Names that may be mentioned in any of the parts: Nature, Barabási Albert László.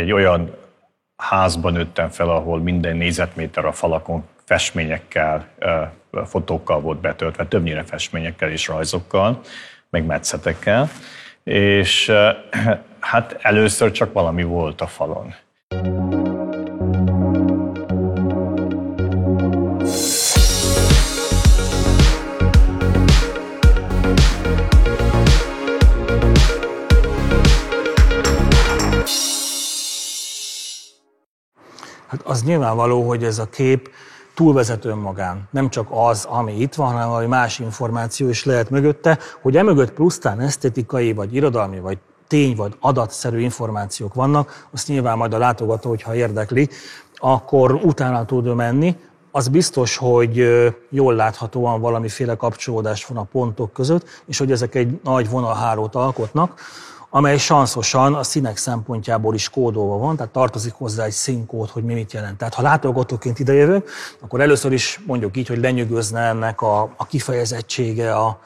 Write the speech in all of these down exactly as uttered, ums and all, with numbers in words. egy olyan házban nőttem fel, ahol minden négyzetméter a falakon festményekkel, fotókkal volt betöltve, többnyire festményekkel és rajzokkal, meg metszetekkel, és hát először csak valami volt a falon. Hát az nyilvánvaló, hogy ez a kép túlvezet önmagán. Nem csak az, ami itt van, hanem valami más információ is lehet mögötte, hogy emögött plusztán esztetikai, vagy irodalmi, vagy tény, vagy adatszerű információk vannak, azt nyilván majd a látogató, hogyha érdekli, akkor utána tud menni. Az biztos, hogy jól láthatóan valamiféle kapcsolódás van a pontok között, és hogy ezek egy nagy vonalhálót alkotnak, amely sanszosan a színek szempontjából is kódolva van, tehát tartozik hozzá egy színkód, hogy mi mit jelent. Tehát ha látogatóként idejövök, akkor először is mondjuk így, hogy lenyűgözne ennek a, a kifejezettsége, a,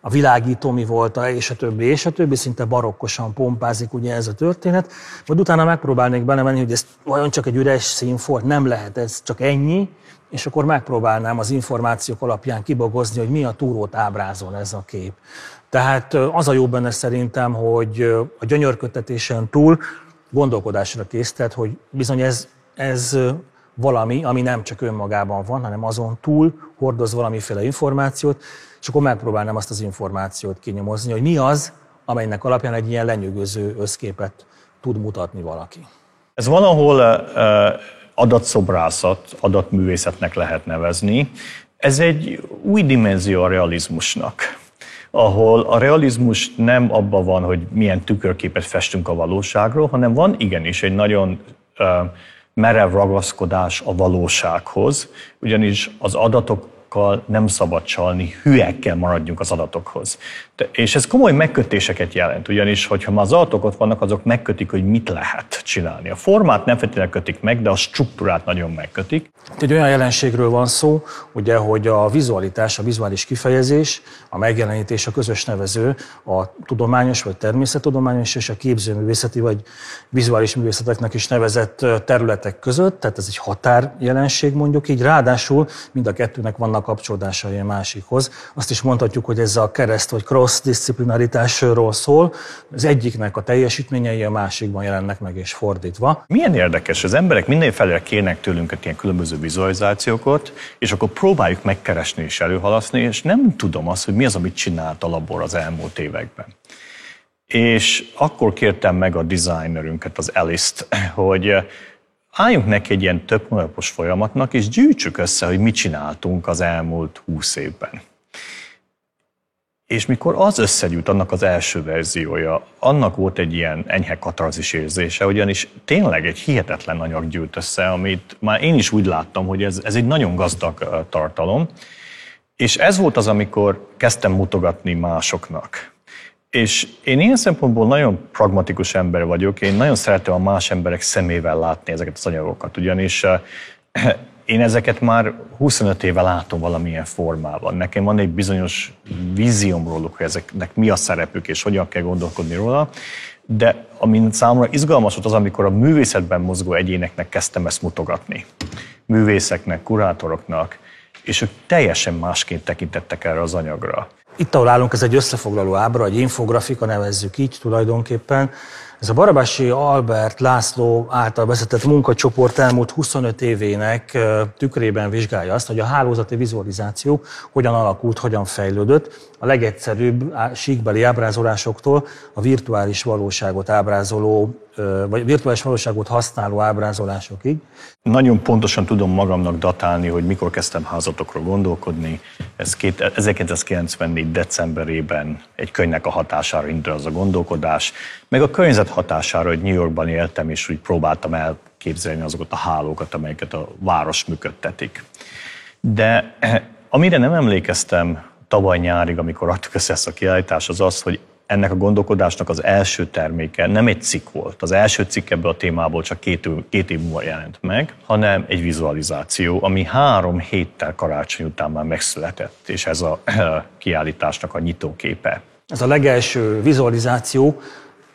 a világító mi volt, és a többi, és a többi, szinte barokkosan pompázik ugye ez a történet, vagy utána megpróbálnék belemenni, hogy ez vajon csak egy üres színfolt, nem lehet ez csak ennyi, és akkor megpróbálnám az információk alapján kibogozni, hogy mi a túrót ábrázol ez a kép. Tehát az a jó benne szerintem, hogy a gyönyörködtetésen túl gondolkodásra késztet, hogy bizony ez, ez valami, ami nem csak önmagában van, hanem azon túl hordoz valamiféle információt, és akkor megpróbálnám azt az információt kinyomozni, hogy mi az, amelynek alapján egy ilyen lenyűgöző összképet tud mutatni valaki. Ez van, ahol adatszobrászat, adatművészetnek lehet nevezni. Ez egy új dimenzió a realizmusnak, ahol a realizmus nem abban van, hogy milyen tükörképet festünk a valóságról, hanem van igenis egy nagyon uh, merev ragaszkodás a valósághoz, ugyanis az adatokkal nem szabad csalni, hülyekkel maradjunk az adatokhoz. De, és ez komoly megkötéseket jelent, ugyanis hogyha már az adatok ott vannak, azok megkötik, hogy mit lehet csinálni. A formát nem feltétlenül kötik meg, de a struktúrát nagyon megkötik. Egy olyan jelenségről van szó, ugye, hogy a vizualitás, a vizuális kifejezés, a megjelenítés, a közös nevező, a tudományos vagy természettudományos és a képzőművészeti vagy vizuális művészeteknek is nevezett területek között, tehát ez egy határjelenség mondjuk így, ráadásul mind a kettőnek vannak kapcsolódásai a másikhoz. Azt is mondhatjuk, hogy ez a kereszt vagy cross-disziplinaritásról szól, az egyiknek a teljesítményei a másikban jelennek meg és fordítva. Milyen érdekes, az emberek mindenfelől kérnek tőlünk ilyen különböző vizualizációkat, és akkor próbáljuk megkeresni és előhalasztani, és nem tudom azt, hogy mi az, amit csinált a labor az elmúlt években. És akkor kértem meg a designerünket, az Alice-t, hogy álljunk neki egy ilyen több hónapos folyamatnak, és gyűjtsük össze, hogy mit csináltunk az elmúlt húsz évben. És mikor az összegyűjt, annak az első verziója, annak volt egy ilyen enyhe katarzis érzése, ugyanis tényleg egy hihetetlen anyag gyűlt össze, amit már én is úgy láttam, hogy ez, ez egy nagyon gazdag tartalom, és ez volt az, amikor kezdtem mutogatni másoknak. És én ilyen szempontból nagyon pragmatikus ember vagyok, én nagyon szeretem a más emberek szemével látni ezeket az anyagokat, ugyanis én ezeket már huszonöt éve látom valamilyen formában. Nekem van egy bizonyos vízióm róluk, hogy ezeknek mi a szerepük, és hogyan kell gondolkodni róla. De amin számomra izgalmas volt az, amikor a művészetben mozgó egyéneknek kezdtem ezt mutogatni. Művészeknek, kurátoroknak, és ők teljesen másként tekintettek erre az anyagra. Itt, ahol állunk, ez egy összefoglaló ábra, egy infografika, nevezzük így tulajdonképpen. Ez a Barabási Albert László által vezetett munkacsoport elmúlt huszonöt évének tükrében vizsgálja azt, hogy a hálózati vizualizáció hogyan alakult, hogyan fejlődött. A legegyszerűbb síkbeli ábrázolásoktól a virtuális valóságot ábrázoló, vagy virtuális valóságot használó ábrázolásokig. Nagyon pontosan tudom magamnak datálni, hogy mikor kezdtem házatokról gondolkodni. Ez ezerkilencszázkilencvennégy. decemberében egy könyvnek a hatására indul az a gondolkodás, meg a környezet hatására, hogy New Yorkban éltem, és úgy próbáltam elképzelni azokat a hálókat, amelyeket a város működtetik. De amire nem emlékeztem tavaly nyárig, amikor adtuk össze ezt a kiállítást, az az, hogy ennek a gondolkodásnak az első terméke nem egy cikk volt. Az első cikk ebből a témából csak két, két év múlva jelent meg, hanem egy vizualizáció, ami három héttel karácsony után már megszületett, és ez a kiállításnak a nyitóképe. Ez a legelső vizualizáció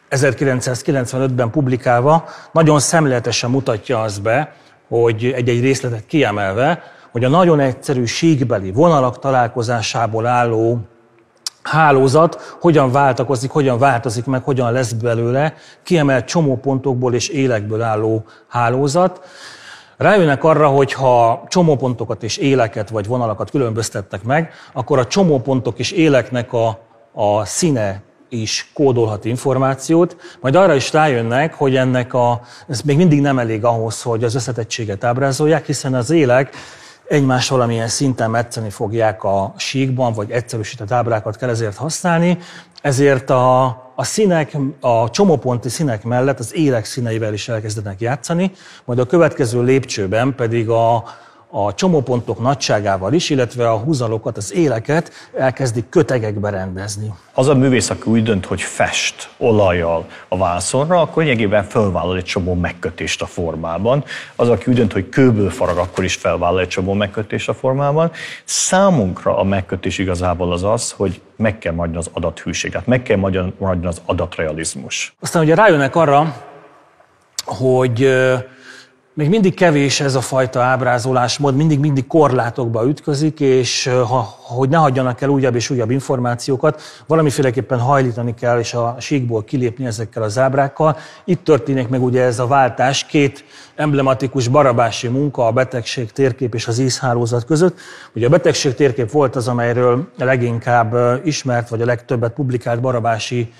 ezerkilencszázkilencvenötben publikálva nagyon szemléletesen mutatja azt be, hogy egy-egy részletet kiemelve, hogy a nagyon egyszerű síkbeli vonalak találkozásából álló hálózat hogyan váltakozik, hogyan változik meg, hogyan lesz belőle kiemelt csomópontokból és élekből álló hálózat. Rájönnek arra, hogy ha csomópontokat és éleket vagy vonalakat különböztetnek meg, akkor a csomópontok és éleknek a, a színe is kódolhat információt, majd arra is rájönnek, hogy ennek a, ez még mindig nem elég ahhoz, hogy az összetettséget ábrázolják, hiszen az élek egymást valamilyen szinten metszeni fogják a síkban, vagy egyszerűsített ábrákat kell ezért használni, ezért a, a színek, a csomóponti színek mellett az élek színeivel is elkezdenek játszani, majd a következő lépcsőben pedig a a csomópontok nagyságával is, illetve a húzalokat, az éleket elkezdik kötegekbe rendezni. Az a művész, aki úgy dönt, hogy fest olajjal a vászonra, akkor lényegében felvállal egy csomó megkötést a formában. Az, aki úgy dönt, hogy kőből farag, akkor is felvállal egy csomó megkötést a formában. Számunkra a megkötés igazából az az, hogy meg kell maradni az adathűséget, meg kell maradni az adatrealizmus. Aztán ugye rájönnek arra, hogy még mindig kevés ez a fajta ábrázolásmód, mindig, mindig korlátokba ütközik, és ha, hogy ne hagyjanak el újabb és újabb információkat, valamiféleképpen hajlítani kell, és a síkból kilépni ezekkel az ábrákkal. Itt történik meg ugye ez a váltás, két emblematikus barabási munka, a betegség térkép és az ízhálózat között. Ugye a betegség térkép volt az, amelyről leginkább ismert, vagy a legtöbbet publikált barabási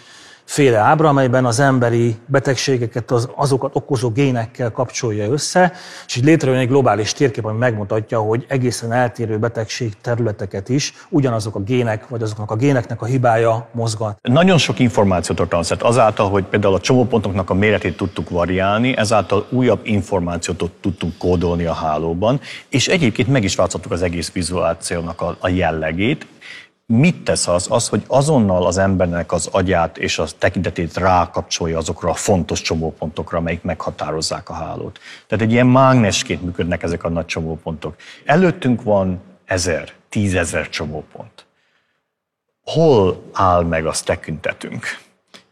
féle ábra, amelyben az emberi betegségeket az, azokat okozó génekkel kapcsolja össze, és így létrejön egy globális térkép, ami megmutatja, hogy egészen eltérő betegségterületeket is ugyanazok a gének, vagy azoknak a géneknek a hibája mozgat. Nagyon sok információt adott, tehát azáltal, hogy például a csomópontoknak a méretét tudtuk variálni, ezáltal újabb információt tudtunk kódolni a hálóban, és egyébként meg is változtattuk az egész vizuációnak a, a jellegét. Mit tesz az, az, hogy azonnal az embernek az agyát és a tekintetét rákapcsolja azokra a fontos csomópontokra, amelyik meghatározzák a hálót. Tehát egy ilyen mágnesként működnek ezek a nagy csomópontok. Előttünk van ezer, tízezer csomópont. Hol áll meg az tekintetünk?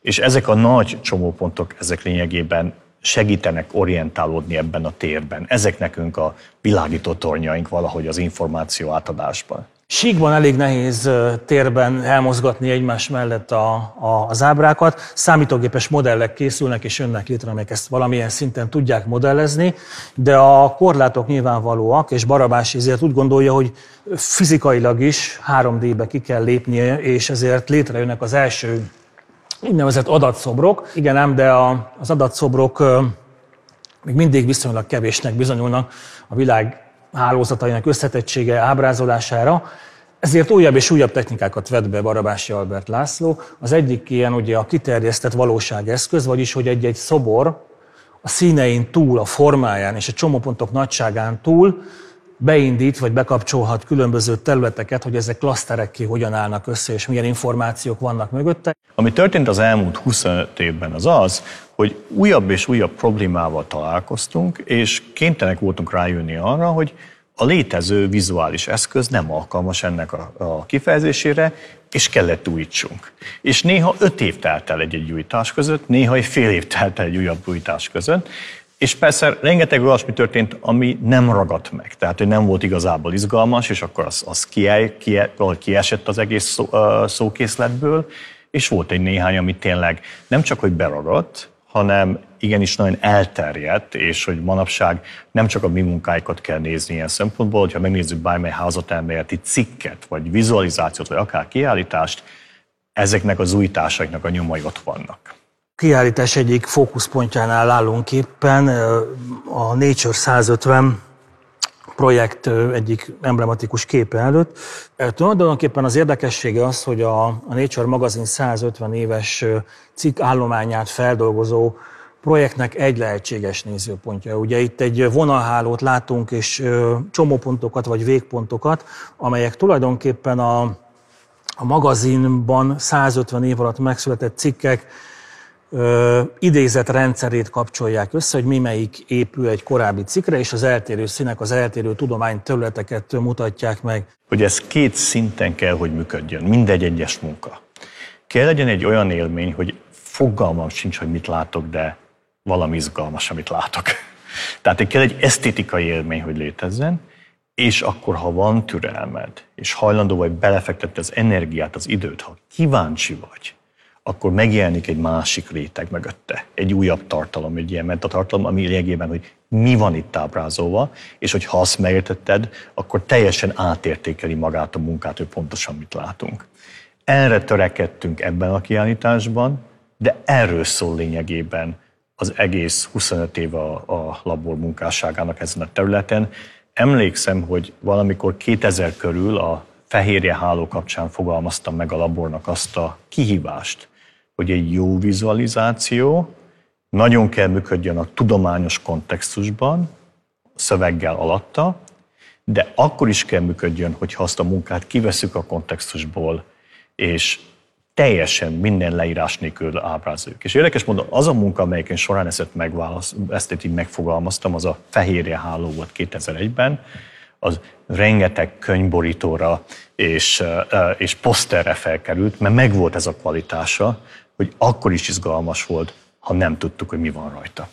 És ezek a nagy csomópontok, ezek lényegében segítenek orientálódni ebben a térben. Ezek nekünk a világító tornyaink valahogy az információ átadásban. Síkban elég nehéz térben elmozgatni egymás mellett a, a, az ábrákat. Számítógépes modellek készülnek és jönnek létre, amelyek ezt valamilyen szinten tudják modellezni, de a korlátok nyilvánvalóak, és Barabási ezért úgy gondolja, hogy fizikailag is három dé-be ki kell lépnie, és ezért létrejönnek az első úgynevezett adatszobrok. Igen ám, de a, az adatszobrok még mindig viszonylag kevésnek bizonyulnak a világ hálózatainak összetettsége ábrázolására, ezért újabb és újabb technikákat vett be Barabási Albert László. Az egyik ilyen ugye a kiterjesztett valóságeszköz, vagyis hogy egy-egy szobor a színein túl, a formáján és a csomópontok nagyságán túl beindít vagy bekapcsolhat különböző területeket, hogy ezek klaszterekké hogyan állnak össze, és milyen információk vannak mögötte. Ami történt az elmúlt huszonöt évben az az, hogy újabb és újabb problémával találkoztunk, és kénytelenek voltunk rájönni arra, hogy a létező vizuális eszköz nem alkalmas ennek a, a kifejezésére, és kellett újítsunk. És néha öt év telt el egy-egy újítás között, néha egy fél év telt el egy újabb újítás között, és persze rengeteg olyasmi történt, ami nem ragadt meg, tehát hogy nem volt igazából izgalmas, és akkor az, az kiel, kiel, kiesett az egész szó, uh, szókészletből, és volt egy néhány, ami tényleg nem csak hogy beragadt, hanem igenis nagyon elterjedt, és hogy manapság nem csak a mi munkáikat kell nézni ilyen szempontból, hogyha megnézzük bármely házatelméleti cikket, vagy vizualizációt, vagy akár kiállítást, ezeknek az újításainknak a nyomai ott vannak. Kiállítás egyik fókuszpontjánál állunk éppen, a Nature százötven projekt egyik emblematikus képe előtt. Tulajdonképpen az érdekessége az, hogy a Nature magazin százötven éves cikk állományát feldolgozó projektnek egy lehetséges nézőpontja. Ugye itt egy vonalhálót látunk, és csomópontokat vagy végpontokat, amelyek tulajdonképpen a, a magazinban százötven év alatt megszületett cikkek Ö, idézet rendszerét kapcsolják össze, hogy mi melyik épül egy korábbi cikkre, és az eltérő színek, az eltérő tudományterületeket mutatják meg. Hogy ez két szinten kell, hogy működjön, mindegy egyes munka. Kell legyen egy olyan élmény, hogy fogalmam sincs, hogy mit látok, de valami izgalmas, amit látok. Tehát kell egy esztétikai élmény, hogy létezzen, és akkor, ha van türelmed, és hajlandó vagy belefektetni az energiát, az időt, ha kíváncsi vagy, akkor megjelenik egy másik réteg mögötte, egy újabb tartalom, egy ilyen metatartalom, ami lényegében, hogy mi van itt ábrázolva, és hogy ha azt megértetted, akkor teljesen átértékeli magát a munkát, hogy pontosan mit látunk. Erre törekedtünk ebben a kiállításban, de erről szól lényegében az egész huszonöt éve a labor munkásságának ezen a területen. Emlékszem, hogy valamikor kétezer körül a fehérjeháló kapcsán fogalmaztam meg a labornak azt a kihívást, hogy egy jó vizualizáció nagyon kell működjön a tudományos kontextusban, szöveggel alatta, de akkor is kell működjön, hogyha azt a munkát kiveszük a kontextusból, és teljesen minden leírás nélkül ábrázoljuk. És érdekes mondom, az a munka, amelyik én során ezt így megfogalmaztam, az a fehérjeháló volt kétezer-egyben, az rengeteg könyvborítóra és, és poszterre felkerült, mert megvolt ez a kvalitása, hogy akkor is izgalmas volt, ha nem tudtuk, hogy mi van rajta.